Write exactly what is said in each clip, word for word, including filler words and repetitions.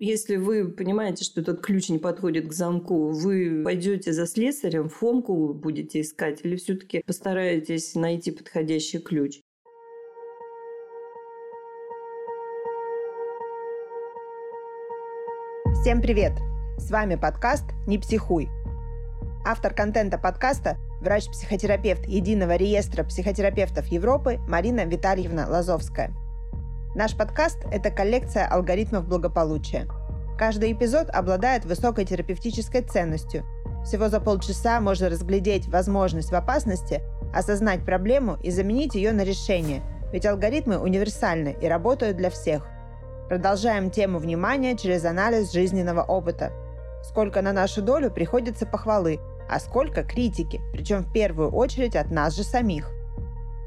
Если вы понимаете, что этот ключ не подходит к замку, вы пойдете за слесарем, Фомку будете искать или все-таки постараетесь найти подходящий ключ? Всем привет! С вами подкаст «Не психуй». Автор контента подкаста – врач-психотерапевт Единого реестра психотерапевтов Европы Марина Витальевна Лазовская. Наш подкаст – это коллекция алгоритмов благополучия. Каждый эпизод обладает высокой терапевтической ценностью. Всего за полчаса можно разглядеть возможность в опасности, осознать проблему и заменить ее на решение, ведь алгоритмы универсальны и работают для всех. Продолжаем тему внимания через анализ жизненного опыта. Сколько на нашу долю приходится похвалы, а сколько критики, причем в первую очередь от нас же самих.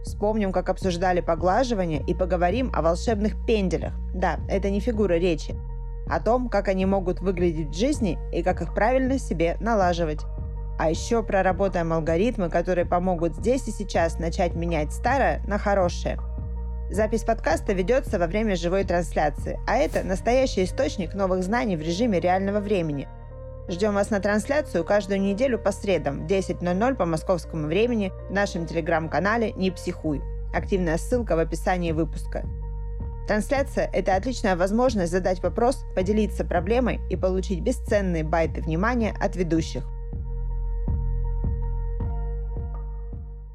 Вспомним, как обсуждали поглаживание, и поговорим о волшебных пенделях. Да, это не фигура речи. О том, как они могут выглядеть в жизни и как их правильно себе налаживать. А еще проработаем алгоритмы, которые помогут здесь и сейчас начать менять старое на хорошее. Запись подкаста ведется во время живой трансляции, а это настоящий источник новых знаний в режиме реального времени. Ждем вас на трансляцию каждую неделю по средам в десять ноль ноль по московскому времени в нашем телеграм-канале «Не психуй». Активная ссылка в описании выпуска. Трансляция – это отличная возможность задать вопрос, поделиться проблемой и получить бесценные байты внимания от ведущих.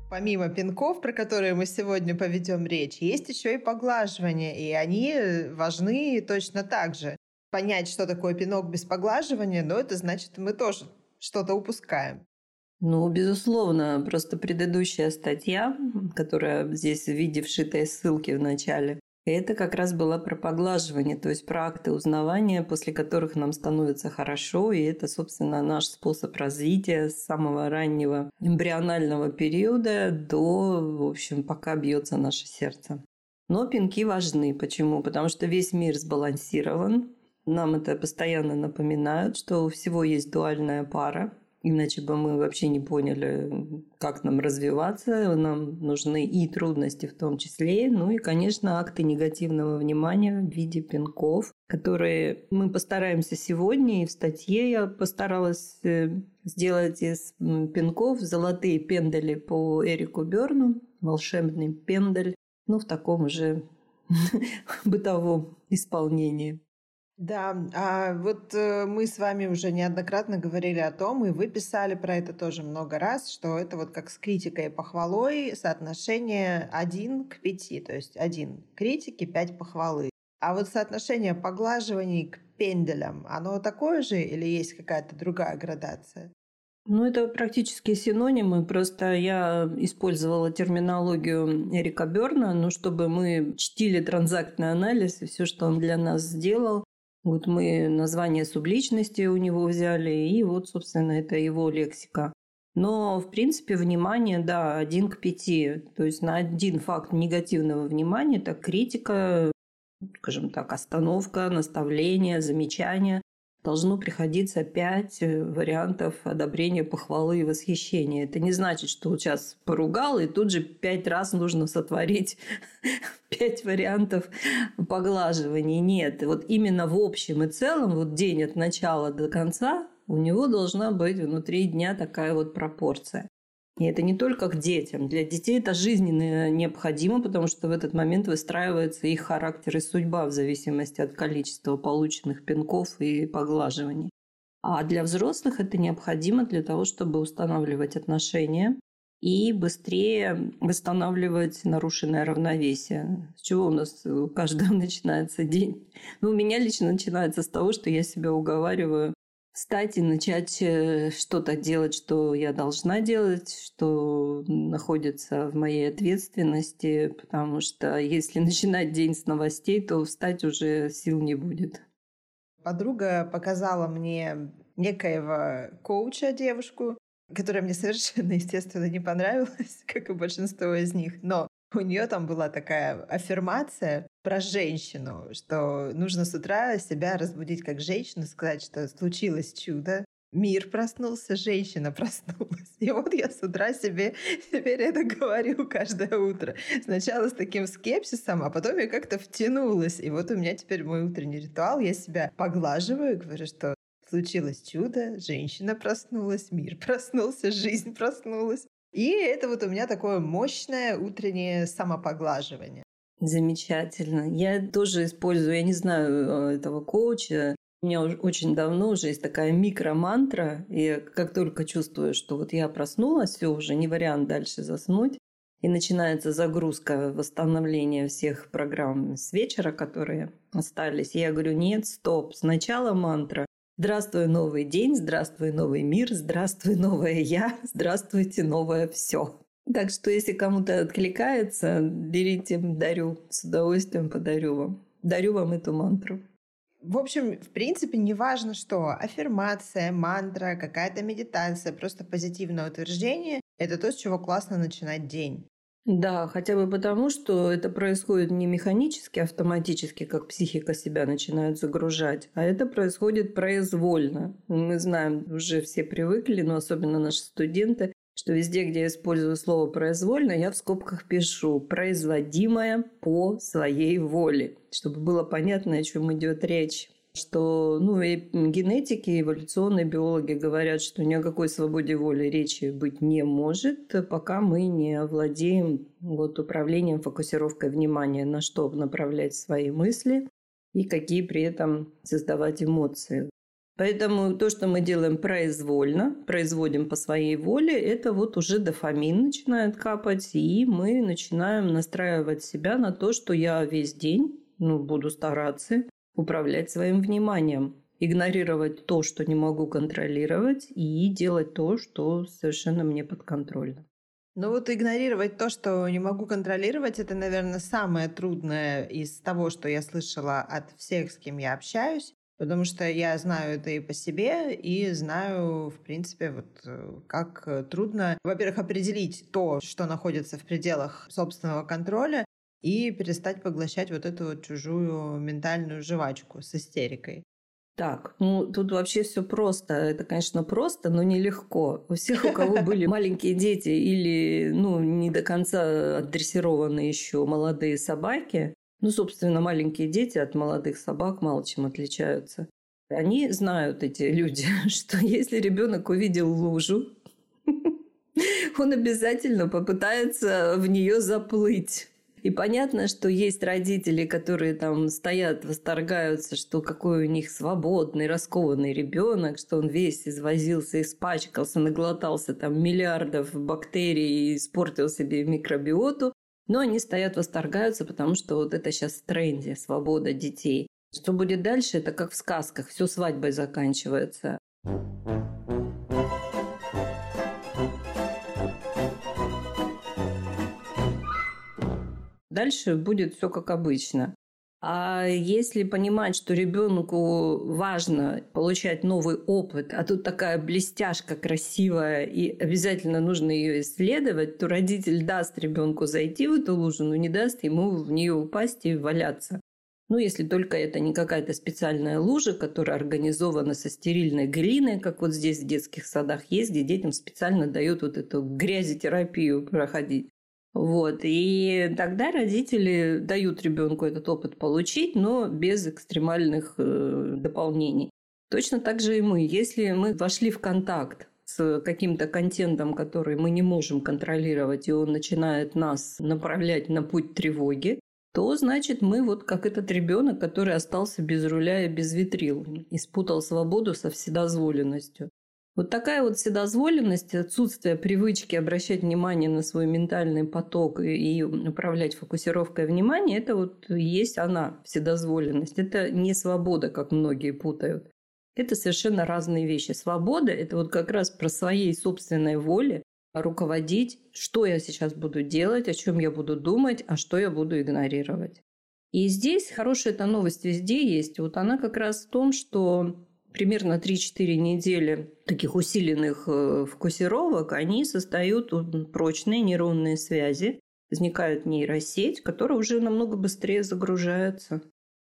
Помимо пинков, про которые мы сегодня поведем речь, есть еще и поглаживания, и они важны точно так же. Понять, что такое пинок без поглаживания, но это значит, мы тоже что-то упускаем. Ну, безусловно, просто предыдущая статья, которая здесь в виде вшитой ссылки в начале, это как раз была про поглаживание, то есть про акты узнавания, после которых нам становится хорошо, и это, собственно, наш способ развития с самого раннего эмбрионального периода до, в общем, пока бьется наше сердце. Но пинки важны. Почему? Потому что весь мир сбалансирован. Нам это постоянно напоминают, что у всего есть дуальная пара, иначе бы мы вообще не поняли, как нам развиваться. Нам нужны и трудности в том числе, ну и, конечно, акты негативного внимания в виде пинков, которые мы постараемся сегодня, и в статье я постаралась сделать из пинков золотые пендали по Эрику Берну, волшебный пендаль, ну, в таком же бытовом исполнении. Да, а вот мы с вами уже неоднократно говорили о том, и вы писали про это тоже много раз, что это вот как с критикой и похвалой соотношение один к пяти, то есть один критики, пять похвалы. А вот соотношение поглаживаний к пенделям, оно такое же или есть какая-то другая градация? Ну, это практически синонимы, просто я использовала терминологию Эрика Берна, но чтобы мы чтили транзактный анализ и все, что он для нас сделал. Вот мы название субличности у него взяли, и вот, собственно, это его лексика. Но, в принципе, внимание, да, один к пяти. То есть на один факт негативного внимания – это критика, скажем так, остановка, наставление, замечание. Должно приходиться пять вариантов одобрения, похвалы и восхищения. Это не значит, что вот сейчас поругал, и тут же пять раз нужно сотворить пять вариантов поглаживаний. Нет, вот именно в общем и целом, вот день от начала до конца, у него должна быть внутри дня такая вот пропорция. И это не только к детям. Для детей это жизненно необходимо, потому что в этот момент выстраивается их характер и судьба в зависимости от количества полученных пинков и поглаживаний. А для взрослых это необходимо для того, чтобы устанавливать отношения и быстрее восстанавливать нарушенное равновесие. С чего у нас у каждого начинается день? Ну, у меня лично начинается с того, что я себя уговариваю встать и начать что-то делать, что я должна делать, что находится в моей ответственности, потому что если начинать день с новостей, то встать уже сил не будет. Подруга показала мне некоего коуча, девушку, которая мне совершенно, естественно, не понравилась, как и большинство из них, но у нее там была такая аффирмация про женщину, что нужно с утра себя разбудить как женщину, сказать, что случилось чудо, мир проснулся, женщина проснулась. И вот я с утра себе теперь это говорю каждое утро. Сначала с таким скепсисом, а потом я как-то втянулась. И вот у меня теперь мой утренний ритуал. Я себя поглаживаю и говорю, что случилось чудо, женщина проснулась, мир проснулся, жизнь проснулась. И это вот у меня такое мощное утреннее самопоглаживание. Замечательно. Я тоже использую, я не знаю этого коуча, у меня уже очень давно уже есть такая микромантра, и как только чувствую, что вот я проснулась, все уже не вариант дальше заснуть, и начинается загрузка, восстановление всех программ с вечера, которые остались. И я говорю, нет, стоп, сначала мантра. Здравствуй, новый день, здравствуй, новый мир, здравствуй, новое я, здравствуйте, новое все. Так что, если кому-то откликается, берите, дарю, с удовольствием подарю вам. Дарю вам эту мантру. В общем, в принципе, неважно что, аффирмация, мантра, какая-то медитация, просто позитивное утверждение — это то, с чего классно начинать день. Да, хотя бы потому, что это происходит не механически, автоматически, как психика себя начинает загружать, а это происходит произвольно. Мы знаем, уже все привыкли, но особенно наши студенты, что везде, где я использую слово «произвольно», я в скобках пишу «производимое по своей воле», чтобы было понятно, о чем идет речь. Что, ну, и генетики, и эволюционные биологи говорят, что ни о какой свободе воли речи быть не может, пока мы не овладеем вот, управлением, фокусировкой внимания, на что направлять свои мысли и какие при этом создавать эмоции. Поэтому то, что мы делаем произвольно, производим по своей воле, это вот уже дофамин начинает капать, и мы начинаем настраивать себя на то, что я весь день, ну, буду стараться управлять своим вниманием, игнорировать то, что не могу контролировать, и делать то, что совершенно мне подконтрольно. Ну вот игнорировать то, что не могу контролировать, это, наверное, самое трудное из того, что я слышала от всех, с кем я общаюсь. Потому что я знаю это и по себе, и знаю, в принципе, вот как трудно, во-первых, определить то, что находится в пределах собственного контроля, и перестать поглощать вот эту вот чужую ментальную жвачку с истерикой. Так, ну тут вообще все просто. Это, конечно, просто, но нелегко. У всех, у кого были маленькие дети или, ну, не до конца отдрессированы еще молодые собаки, ну, собственно, маленькие дети от молодых собак мало чем отличаются. Они знают, эти люди, что если ребенок увидел лужу, он обязательно попытается в нее заплыть. И понятно, что есть родители, которые там стоят, восторгаются, что какой у них свободный, раскованный ребенок, что он весь извозился, испачкался, наглотался там миллиардов бактерий и испортил себе микробиоту. Но они стоят, восторгаются, потому что вот это сейчас в тренде, свобода детей. Что будет дальше, это как в сказках, все свадьбой заканчивается. Дальше будет все как обычно. А если понимать, что ребенку важно получать новый опыт, а тут такая блестяшка красивая, и обязательно нужно ее исследовать, то родитель даст ребенку зайти в эту лужу, но не даст ему в нее упасть и валяться. Ну, если только это не какая-то специальная лужа, которая организована со стерильной глиной, как вот здесь в детских садах есть, где детям специально дают вот эту грязотерапию проходить. Вот. И тогда родители дают ребенку этот опыт получить, но без экстремальных э, дополнений. Точно так же и мы. Если мы вошли в контакт с каким-то контентом, который мы не можем контролировать, и он начинает нас направлять на путь тревоги, то значит мы вот как этот ребенок, который остался без руля и без ветрил, и спутал свободу со вседозволенностью. Вот такая вот вседозволенность, отсутствие привычки обращать внимание на свой ментальный поток и управлять фокусировкой внимания, это вот есть она, вседозволенность. Это не свобода, как многие путают. Это совершенно разные вещи. Свобода — это вот как раз про своей собственной воле руководить, что я сейчас буду делать, о чем я буду думать, а что я буду игнорировать. И здесь хорошая-то новость везде есть. Вот она как раз в том, что примерно три-четыре недели таких усиленных фокусировок, они создают прочные нейронные связи, возникает нейросеть, которая уже намного быстрее загружается.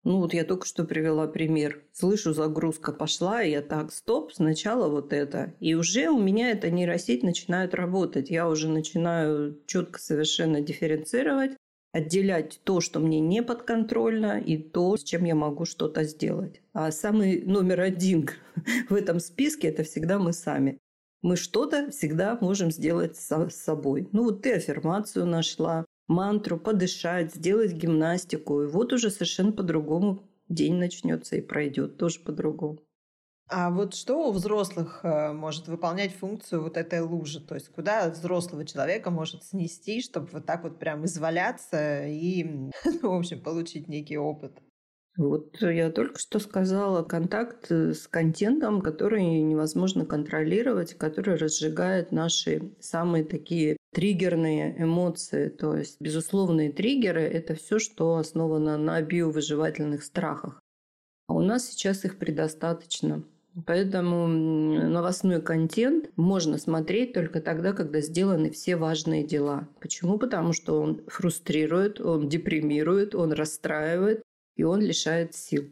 Ну вот я только что привела пример. Слышу, загрузка пошла, и я так, стоп, сначала вот это. И уже у меня эта нейросеть начинает работать. Я уже начинаю четко совершенно дифференцировать, отделять то, что мне не подконтрольно, и то, с чем я могу что-то сделать. А самый номер один в этом списке – это всегда мы сами. Мы что-то всегда можем сделать с собой. Ну вот ты аффирмацию нашла, мантру, подышать, сделать гимнастику. И вот уже совершенно по-другому день начнется и пройдет тоже по-другому. А вот что у взрослых может выполнять функцию вот этой лужи? То есть куда взрослого человека может снести, чтобы вот так вот прям изваляться и, в общем, получить некий опыт? Вот я только что сказала, контакт с контентом, который невозможно контролировать, который разжигает наши самые такие триггерные эмоции. То есть безусловные триггеры – это все, что основано на биовыживательных страхах. А у нас сейчас их предостаточно. Поэтому новостной контент можно смотреть только тогда, когда сделаны все важные дела. Почему? Потому что он фрустрирует, он депримирует, он расстраивает. И он лишает сил.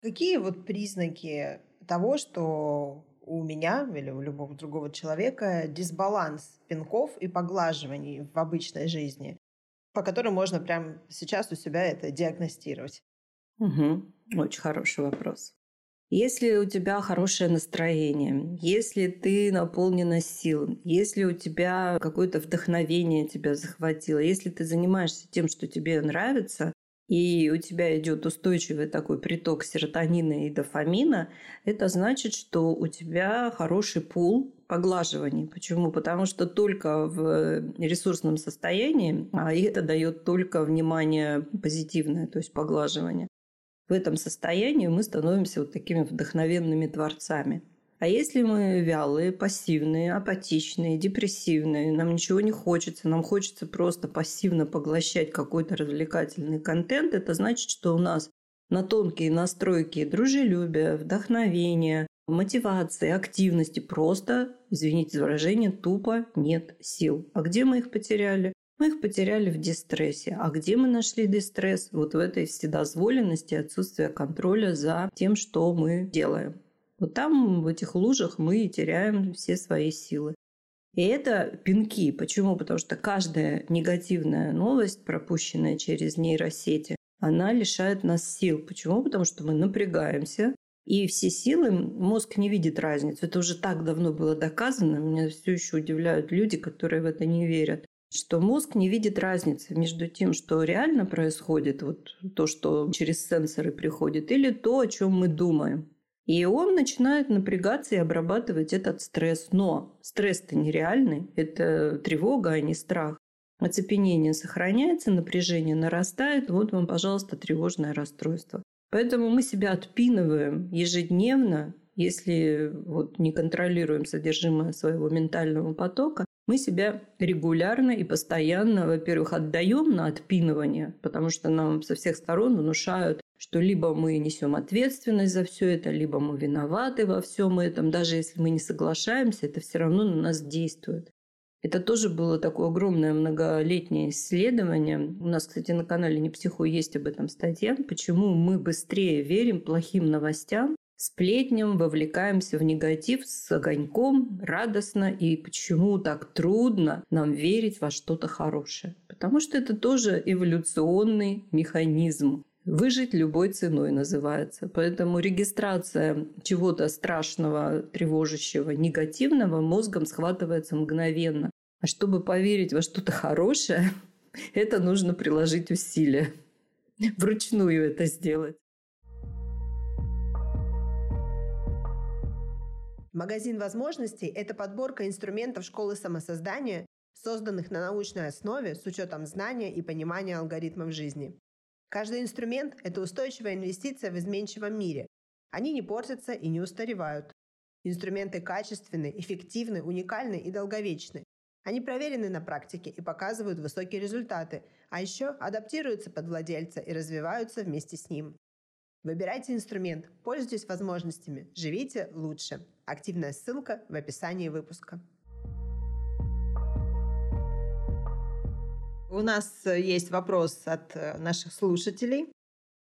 Какие вот признаки того, что у меня или у любого другого человека дисбаланс пинков и поглаживаний в обычной жизни, по которым можно прямо сейчас у себя это диагностировать? Угу. Очень хороший вопрос. Если у тебя хорошее настроение, если ты наполнена сил, если у тебя какое-то вдохновение тебя захватило, если ты занимаешься тем, что тебе нравится, и у тебя идет устойчивый такой приток серотонина и дофамина, это значит, что у тебя хороший пул поглаживаний. Почему? Потому что только в ресурсном состоянии, а это дает только внимание позитивное, то есть поглаживание. В этом состоянии мы становимся вот такими вдохновенными творцами. А если мы вялые, пассивные, апатичные, депрессивные, нам ничего не хочется, нам хочется просто пассивно поглощать какой-то развлекательный контент, это значит, что у нас на тонкие настройки дружелюбия, вдохновения, мотивации, активности просто, извините за выражение, тупо нет сил. А где мы их потеряли? Мы их потеряли в дистрессе. А где мы нашли дистресс? Вот в этой вседозволенности, отсутствие контроля за тем, что мы делаем. Вот там, в этих лужах, мы теряем все свои силы. И это пинки. Почему? Потому что каждая негативная новость, пропущенная через нейросети, она лишает нас сил. Почему? Потому что мы напрягаемся, и все силы мозг не видит разницы. Это уже так давно было доказано. Меня все еще удивляют люди, которые в это не верят. Что мозг не видит разницы между тем, что реально происходит, вот то, что через сенсоры приходит, или то, о чем мы думаем. И он начинает напрягаться и обрабатывать этот стресс. Но стресс-то нереальный, это тревога, а не страх. Оцепенение сохраняется, напряжение нарастает. Вот вам, пожалуйста, тревожное расстройство. Поэтому мы себя отпинываем ежедневно, если вот не контролируем содержимое своего ментального потока. Мы себя регулярно и постоянно, во-первых, отдаем на отпинывание, потому что нам со всех сторон внушают, что либо мы несем ответственность за все это, либо мы виноваты во всем этом. Даже если мы не соглашаемся, это все равно на нас действует. Это тоже было такое огромное многолетнее исследование. У нас, кстати, на канале «Не психуй» есть об этом статья. Почему мы быстрее верим плохим новостям, сплетням, вовлекаемся в негатив с огоньком, радостно. И почему так трудно нам верить во что-то хорошее? Потому что это тоже эволюционный механизм. «Выжить любой ценой» называется. Поэтому регистрация чего-то страшного, тревожащего, негативного мозгом схватывается мгновенно. А чтобы поверить во что-то хорошее, это нужно приложить усилия. Вручную это сделать. Магазин возможностей – это подборка инструментов школы самосоздания, созданных на научной основе с учетом знания и понимания алгоритмов жизни. Каждый инструмент – это устойчивая инвестиция в изменчивом мире. Они не портятся и не устаревают. Инструменты качественны, эффективны, уникальны и долговечны. Они проверены на практике и показывают высокие результаты, а еще адаптируются под владельца и развиваются вместе с ним. Выбирайте инструмент, пользуйтесь возможностями, живите лучше. Активная ссылка в описании выпуска. У нас есть вопрос от наших слушателей.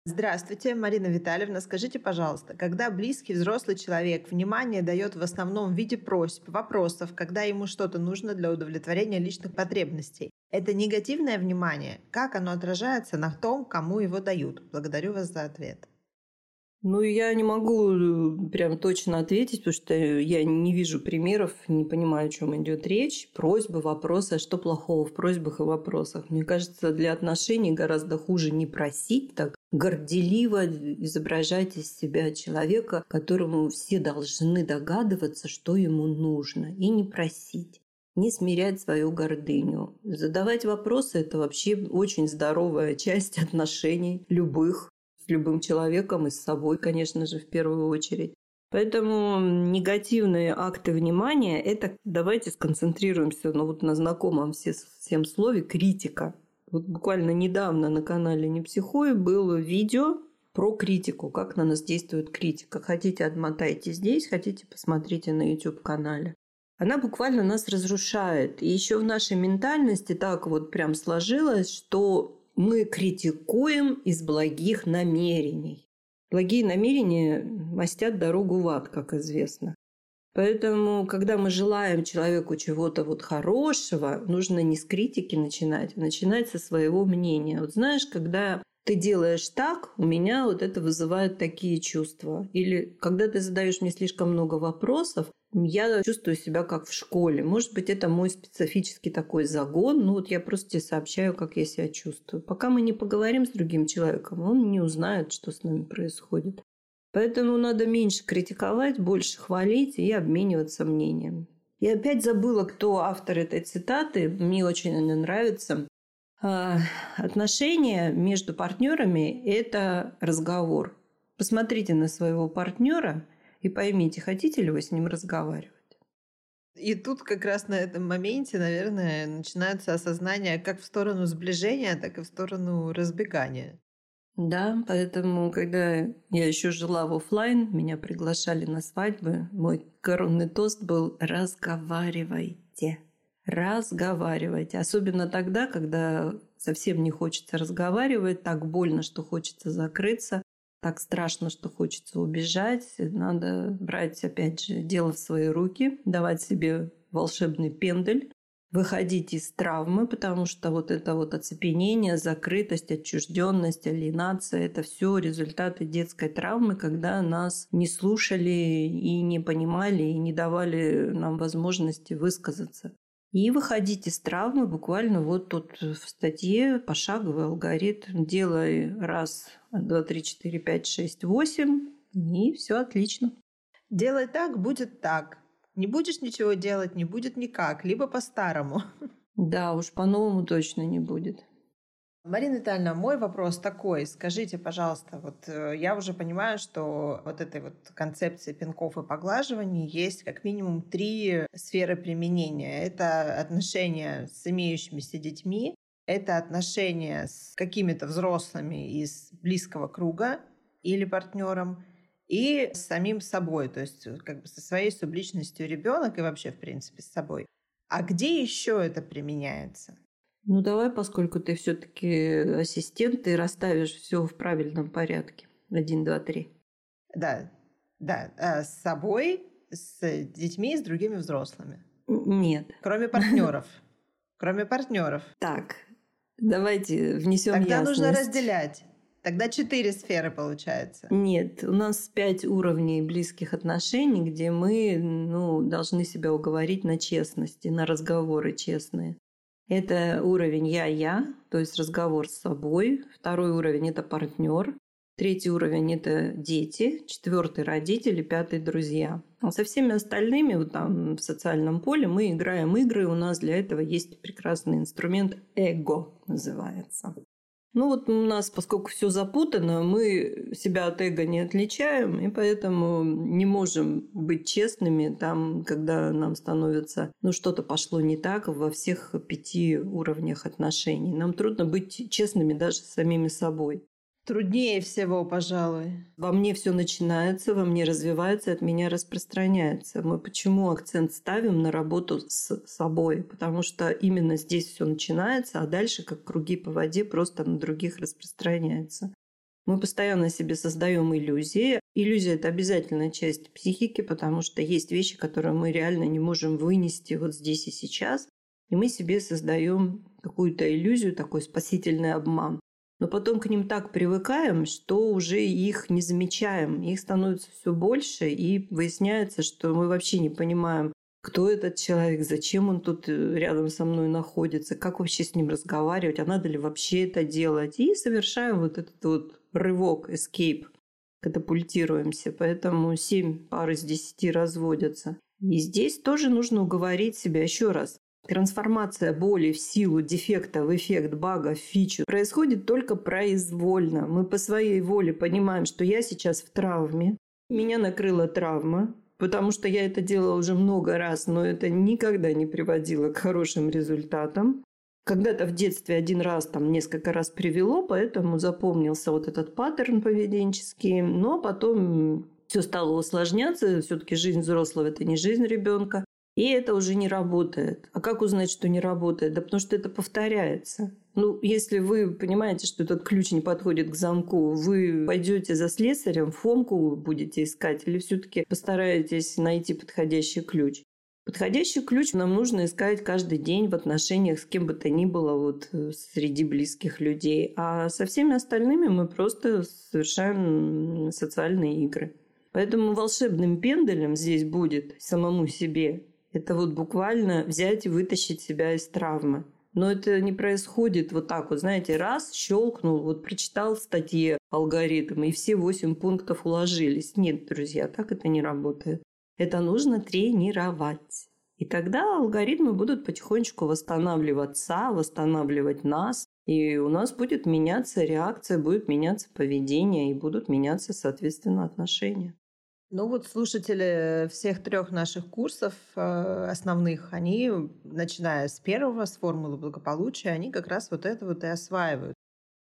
Здравствуйте, Марина Витальевна. Скажите, пожалуйста, когда близкий взрослый человек внимание дает в основном в виде просьб, вопросов, когда ему что-то нужно для удовлетворения личных потребностей, это негативное внимание? Как оно отражается на том, кому его дают? Благодарю вас за ответ. Ну, я не могу прям точно ответить, потому что я не вижу примеров, не понимаю, о чем идет речь. Просьбы, вопросы, а что плохого в просьбах и вопросах? Мне кажется, для отношений гораздо хуже не просить так, горделиво изображать из себя человека, которому все должны догадываться, что ему нужно, и не просить. Не смирять свою гордыню. Задавать вопросы – это вообще очень здоровая часть отношений любых. С любым человеком и с собой, конечно же, в первую очередь. Поэтому негативные акты внимания – это, давайте сконцентрируемся ну, вот на знакомом всем слове «критика». Вот буквально недавно на канале «Не психуй» было видео про критику, как на нас действует критика. Хотите, отмотайте здесь, хотите, посмотрите на YouTube-канале. Она буквально нас разрушает. И еще в нашей ментальности так вот прям сложилось, что мы критикуем из благих намерений. Благие намерения мостят дорогу в ад, как известно. Поэтому, когда мы желаем человеку чего-то вот хорошего, нужно не с критики начинать, а начинать со своего мнения. Вот знаешь, когда ты делаешь так, у меня вот это вызывает такие чувства. Или когда ты задаешь мне слишком много вопросов, я чувствую себя как в школе. Может быть, это мой специфический такой загон. Ну вот я просто тебе сообщаю, как я себя чувствую. Пока мы не поговорим с другим человеком, он не узнает, что с нами происходит. Поэтому надо меньше критиковать, больше хвалить и обмениваться мнением. Я опять забыла, кто автор этой цитаты. Мне очень она нравится. Отношения между партнерами – это разговор. Посмотрите на своего партнера и поймите, хотите ли вы с ним разговаривать. И тут как раз на этом моменте, наверное, начинается осознание как в сторону сближения, так и в сторону разбегания. Да, поэтому, когда я еще жила в офлайн, меня приглашали на свадьбы, мой коронный тост был «разговаривайте». Разговаривать. Особенно тогда, когда совсем не хочется разговаривать, так больно, что хочется закрыться, так страшно, что хочется убежать. Надо брать, опять же, дело в свои руки, давать себе волшебный пендель, выходить из травмы, потому что вот это вот оцепенение, закрытость, отчужденность, алиенация – это все результаты детской травмы, когда нас не слушали и не понимали, и не давали нам возможности высказаться. И выходить из травмы буквально вот тут в статье пошаговый алгоритм. Делай раз, два, три, четыре, пять, шесть, восемь, и все отлично. Делай так, будет так. Не будешь ничего делать, не будет никак, либо по-старому. Да, уж по-новому точно не будет. Марина Витальевна, мой вопрос такой. Скажите, пожалуйста, вот я уже понимаю, что вот этой вот концепции пинков и поглаживаний есть как минимум три сферы применения. Это отношения с имеющимися детьми, это отношения с какими-то взрослыми из близкого круга или партнером, и с самим собой, то есть как бы со своей субличностью ребенок и вообще, в принципе, с собой. А где еще это применяется? Ну давай, поскольку ты все-таки ассистент, ты расставишь все в правильном порядке. Один, два, три. Да, да. А с собой, с детьми и с другими взрослыми. Нет. Кроме партнеров. Кроме партнеров. Так. Давайте внесем ясность. Тогда нужно разделять. Тогда четыре сферы получается. Нет, у нас пять уровней близких отношений, где мы, ну, должны себя уговорить на честности, на разговоры честные. Это уровень «я-я», то есть разговор с собой. Второй уровень – это партнер. Третий уровень – это дети. Четвертый – родители. Пятый – друзья. А со всеми остальными вот там, в социальном поле мы играем игры. У нас для этого есть прекрасный инструмент «эго» называется. Ну вот у нас, поскольку все запутано, мы себя от эго не отличаем, и поэтому не можем быть честными там, когда нам становится, ну что-то пошло не так во всех пяти уровнях отношений. Нам трудно быть честными даже с самими собой. Труднее всего, пожалуй. Во мне все начинается, во мне развивается, от меня распространяется. Мы почему акцент ставим на работу с собой? Потому что именно здесь все начинается, а дальше, как круги по воде, просто на других распространяется. Мы постоянно себе создаем иллюзии. Иллюзия – это обязательная часть психики, потому что есть вещи, которые мы реально не можем вынести вот здесь и сейчас. И мы себе создаем какую-то иллюзию, такой спасительный обман. Но потом к ним так привыкаем, что уже их не замечаем. Их становится все больше, и выясняется, что мы вообще не понимаем, кто этот человек, зачем он тут рядом со мной находится, как вообще с ним разговаривать, а надо ли вообще это делать. И совершаем вот этот вот рывок, эскейп, катапультируемся. Поэтому семь пар из десяти разводятся. И здесь тоже нужно уговорить себя еще раз. Трансформация боли в силу, дефекта в эффект, бага, в фичу происходит только произвольно. Мы по своей воле понимаем, что я сейчас в травме, меня накрыла травма, потому что я это делала уже много раз, но это никогда не приводило к хорошим результатам. Когда-то в детстве один раз, там несколько раз привело, поэтому запомнился вот этот паттерн поведенческий, но потом все стало усложняться, все-таки жизнь взрослого – это не жизнь ребенка. И это уже не работает. А как узнать, что не работает? Да потому что это повторяется. Ну, если вы понимаете, что этот ключ не подходит к замку, вы пойдете за слесарем, Фомку будете искать, или все-таки постараетесь найти подходящий ключ? Подходящий ключ нам нужно искать каждый день в отношениях с кем бы то ни было, вот среди близких людей. А со всеми остальными мы просто совершаем социальные игры. Поэтому волшебным пенделем здесь будет самому себе. Это вот буквально взять и вытащить себя из травмы. Но это не происходит вот так вот, знаете, раз, щелкнул, вот прочитал в статье алгоритм, и все восемь пунктов уложились. Нет, друзья, так это не работает. Это нужно тренировать. И тогда алгоритмы будут потихонечку восстанавливаться, восстанавливать нас, и у нас будет меняться реакция, будет меняться поведение, и будут меняться, соответственно, отношения. Ну вот слушатели всех трех наших курсов основных, они, начиная с первого, с формулы благополучия, они как раз вот это вот и осваивают.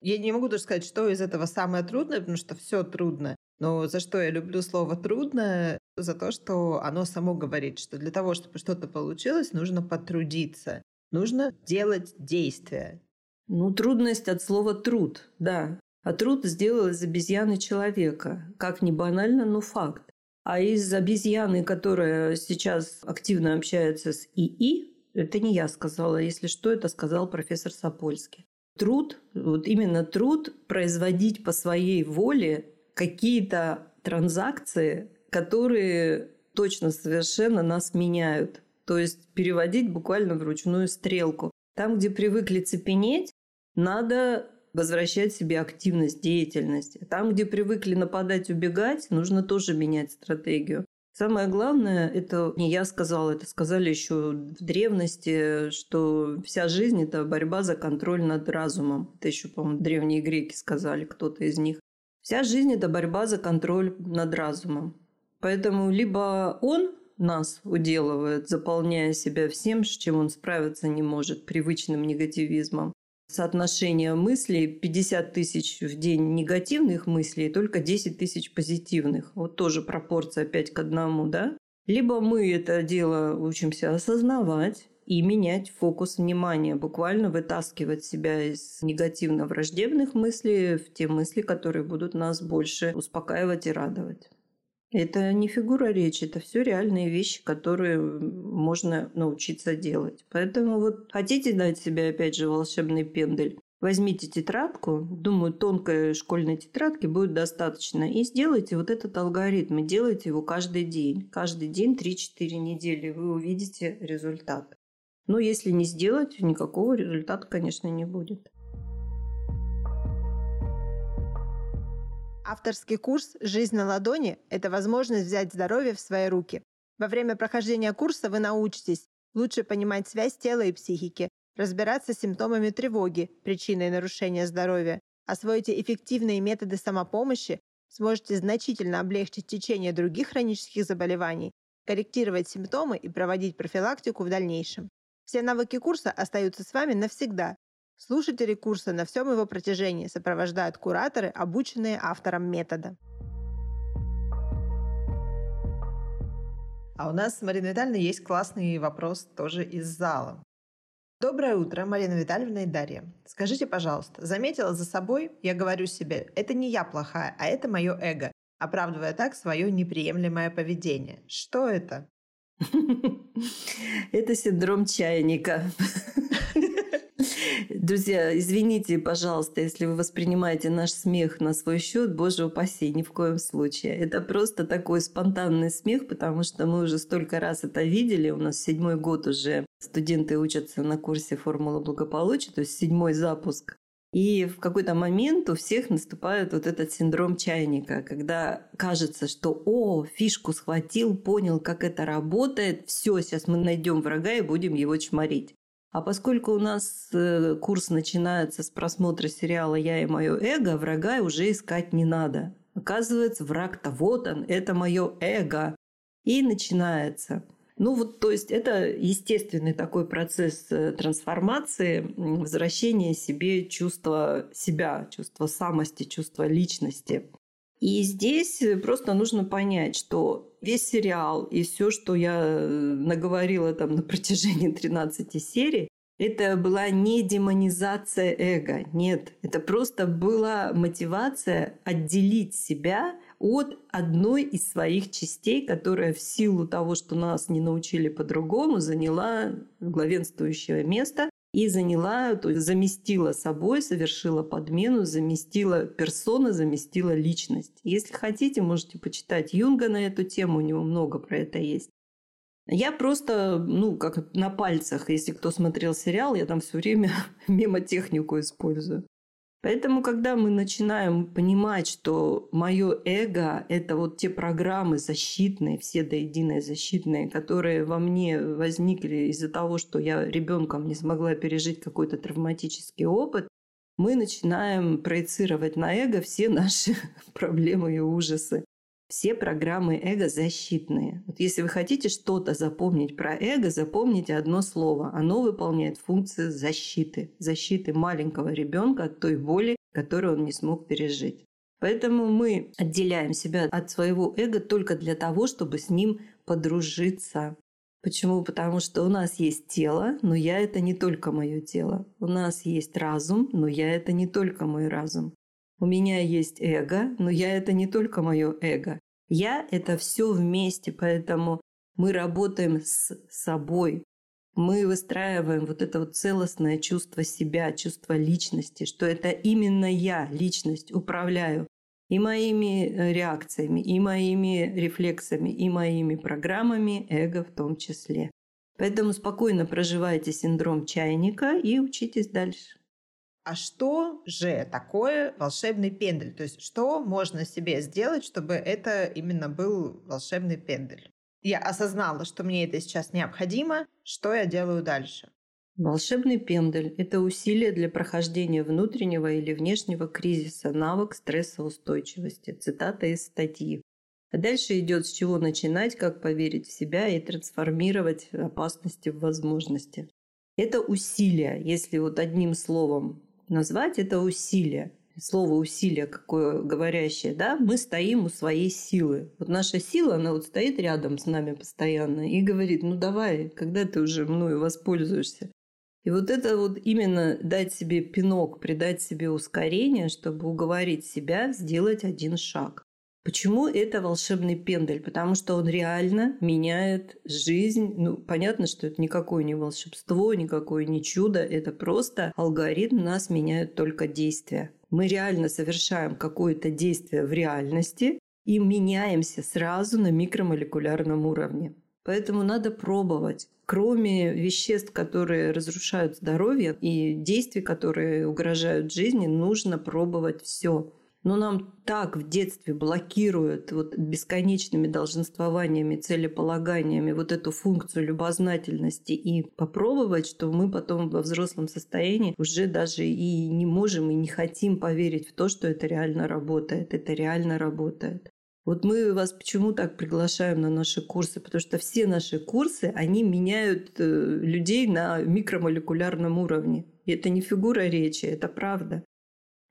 Я не могу даже сказать, что из этого самое трудное, потому что все трудно. Но за что я люблю слово «трудно»? За то, что оно само говорит, что для того, чтобы что-то получилось, нужно потрудиться, нужно делать действия. Ну, трудность от слова «труд», да. А труд сделал из обезьяны человека. Как ни банально, но факт. А из обезьяны, которая сейчас активно общается с ИИ, это не я сказала, если что, это сказал профессор Сапольский. Труд, вот именно труд производить по своей воле какие-то транзакции, которые точно совершенно нас меняют. То есть переводить буквально вручную стрелку. Там, где привыкли цепенеть, надо возвращать себе активность, деятельность. Там, где привыкли нападать, убегать, нужно тоже менять стратегию. Самое главное, это не я сказала, это сказали еще в древности, что вся жизнь – это борьба за контроль над разумом. Это еще, по-моему, древние греки сказали, кто-то из них. Вся жизнь – это борьба за контроль над разумом. Поэтому либо он нас уделывает, заполняя себя всем, с чем он справиться не может, привычным негативизмом, соотношение мыслей пятьдесят тысяч в день негативных мыслей, только десять тысяч позитивных. Вот тоже пропорция опять к одному, да? Либо мы это дело учимся осознавать и менять фокус внимания, буквально вытаскивать себя из негативно-враждебных мыслей в те мысли, которые будут нас больше успокаивать и радовать. Это не фигура речи, это все реальные вещи, которые можно научиться делать. Поэтому вот хотите дать себе, опять же, волшебный пендель, возьмите тетрадку, думаю, тонкой школьной тетрадки будет достаточно, и сделайте вот этот алгоритм, и делайте его каждый день. Каждый день три-четыре недели вы увидите результат. Но если не сделать, никакого результата, конечно, не будет. Авторский курс «Жизнь на ладони» – это возможность взять здоровье в свои руки. Во время прохождения курса вы научитесь лучше понимать связь тела и психики, разбираться с симптомами тревоги, причиной нарушения здоровья, освоите эффективные методы самопомощи, сможете значительно облегчить течение других хронических заболеваний, корректировать симптомы и проводить профилактику в дальнейшем. Все навыки курса остаются с вами навсегда. Слушатели курса на всем его протяжении сопровождают кураторы, обученные автором метода. А у нас, Марина Витальевна, есть классный вопрос тоже из зала. Доброе утро, Марина Витальевна и Дарья. Скажите, пожалуйста, заметила за собой, я говорю себе, это не я плохая, а это мое эго, оправдывая так свое неприемлемое поведение. Что это? Это синдром чайника. Друзья, извините, пожалуйста, если вы воспринимаете наш смех на свой счет, боже упаси, ни в коем случае. Это просто такой спонтанный смех, потому что мы уже столько раз это видели. У нас седьмой год уже студенты учатся на курсе «Формула благополучия», то есть седьмой запуск. И в какой-то момент у всех наступает вот этот синдром чайника, когда кажется, что «О, фишку схватил, понял, как это работает, все, сейчас мы найдем врага и будем его чморить». А поскольку у нас курс начинается с просмотра сериала «Я и мое эго», врага уже искать не надо. Оказывается, враг-то вот он, это мое эго. И начинается. Ну вот, то есть это естественный такой процесс трансформации, возвращения себе чувства себя, чувства самости, чувства личности. И здесь просто нужно понять, что весь сериал и все, что я наговорила там на протяжении тринадцати серий, это была не демонизация эго, нет. Это просто была мотивация отделить себя от одной из своих частей, которая в силу того, что нас не научили по-другому, заняла главенствующее место и заняла, то есть заместила собой, совершила подмену, заместила персону, заместила личность. Если хотите, можете почитать Юнга на эту тему, у него много про это есть. Я просто, ну, как на пальцах, если кто смотрел сериал, я там все время мемотехнику использую. Поэтому, когда мы начинаем понимать, что мое эго – это вот те программы защитные, все до единой защитные, которые во мне возникли из-за того, что я ребенком не смогла пережить какой-то травматический опыт, мы начинаем проецировать на эго все наши проблемы и ужасы. Все программы эго защитные. Вот если вы хотите что-то запомнить про эго, запомните одно слово. Оно выполняет функцию защиты. Защиты маленького ребенка от той боли, которую он не смог пережить. Поэтому мы отделяем себя от своего эго только для того, чтобы с ним подружиться. Почему? Потому что у нас есть тело, но я — это не только мое тело. У нас есть разум, но я — это не только мой разум. У меня есть эго, но я — это не только мое эго. Я — это все вместе, поэтому мы работаем с собой. Мы выстраиваем вот это вот целостное чувство себя, чувство личности, что это именно я, личность, управляю и моими реакциями, и моими рефлексами, и моими программами, эго в том числе. Поэтому спокойно проживайте синдром чайника и учитесь дальше. А что же такое волшебный пендель? То есть что можно себе сделать, чтобы это именно был волшебный пендель? Я осознала, что мне это сейчас необходимо. Что я делаю дальше? Волшебный пендель – это усилие для прохождения внутреннего или внешнего кризиса, навык стрессоустойчивости. Цитата из статьи. А дальше идет с чего начинать, как поверить в себя и трансформировать опасности в возможности. Это усилие, если вот одним словом назвать, это усилие. Слово «усилие» какое говорящее, да? Мы стоим у своей силы. Вот наша сила, она вот стоит рядом с нами постоянно и говорит, ну давай, когда ты уже мною воспользуешься? И вот это вот именно дать себе пинок, придать себе ускорение, чтобы уговорить себя сделать один шаг. Почему это волшебный пендель? Потому что он реально меняет жизнь. Ну, понятно, что это никакое не волшебство, никакое не чудо. Это просто алгоритм, нас меняют только действия. Мы реально совершаем какое-то действие в реальности и меняемся сразу на микромолекулярном уровне. Поэтому надо пробовать. Кроме веществ, которые разрушают здоровье и действий, которые угрожают жизни, нужно пробовать все. Но нам так в детстве блокируют вот бесконечными долженствованиями, целеполаганиями вот эту функцию любознательности и попробовать, что мы потом во взрослом состоянии уже даже и не можем, и не хотим поверить в то, что это реально работает. Это реально работает. Вот мы вас почему так приглашаем на наши курсы? Потому что все наши курсы, они меняют людей на микромолекулярном уровне. И это не фигура речи, это правда.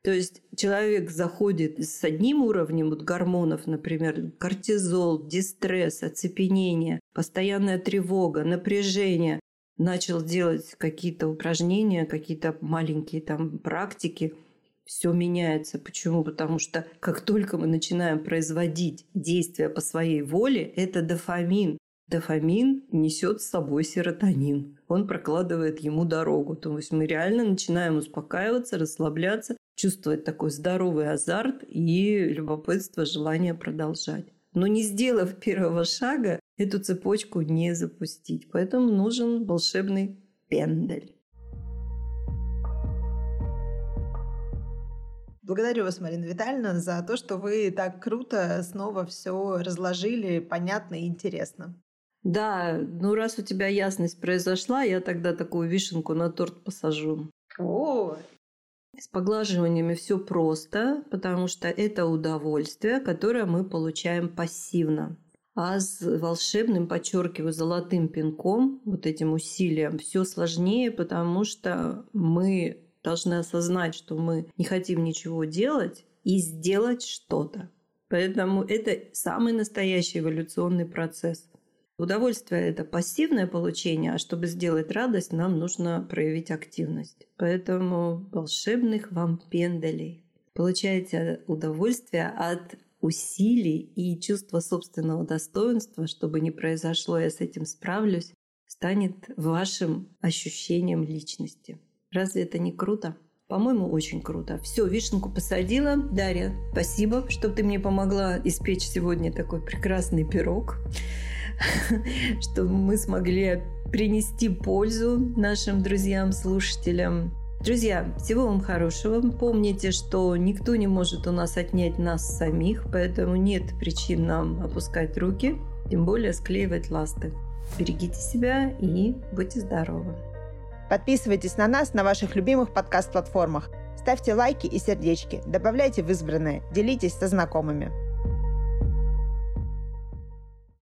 То есть человек заходит с одним уровнем вот гормонов, например, кортизол, дистресс, оцепенение, постоянная тревога, напряжение. начал делать какие-то упражнения, какие-то маленькие там практики, все меняется. Почему? Потому что как только мы начинаем производить действия по своей воле, это дофамин. Дофамин несет с собой серотонин. Он прокладывает ему дорогу. То есть мы реально начинаем успокаиваться, расслабляться, чувствовать такой здоровый азарт и любопытство, желание продолжать. Но не сделав первого шага, эту цепочку не запустить. Поэтому нужен волшебный пендель. Благодарю вас, Марина Витальевна, за то, что вы так круто снова все разложили, понятно и интересно. Да, ну раз у тебя ясность произошла, я тогда такую вишенку на торт посажу. О! С поглаживаниями все просто, потому что это удовольствие, которое мы получаем пассивно. А с волшебным, подчеркиваю, золотым пинком, вот этим усилием, все сложнее, потому что мы должны осознать, что мы не хотим ничего делать, и сделать что-то. Поэтому это самый настоящий эволюционный процесс. Удовольствие – это пассивное получение, а чтобы сделать радость, нам нужно проявить активность. Поэтому волшебных вам пенделей. Получайте удовольствие от усилий и чувство собственного достоинства, что бы ни произошло, я с этим справлюсь, станет вашим ощущением личности. Разве это не круто? По-моему, очень круто. Все, вишенку посадила. Дарья, спасибо, что ты мне помогла испечь сегодня такой прекрасный пирог, что мы смогли принести пользу нашим друзьям, слушателям. Друзья, всего вам хорошего. Помните, что никто не может у нас отнять нас самих, поэтому нет причин нам опускать руки, тем более склеивать ласты. Берегите себя и будьте здоровы. Подписывайтесь на нас на ваших любимых подкаст-платформах. Ставьте лайки и сердечки, добавляйте в избранное, делитесь со знакомыми.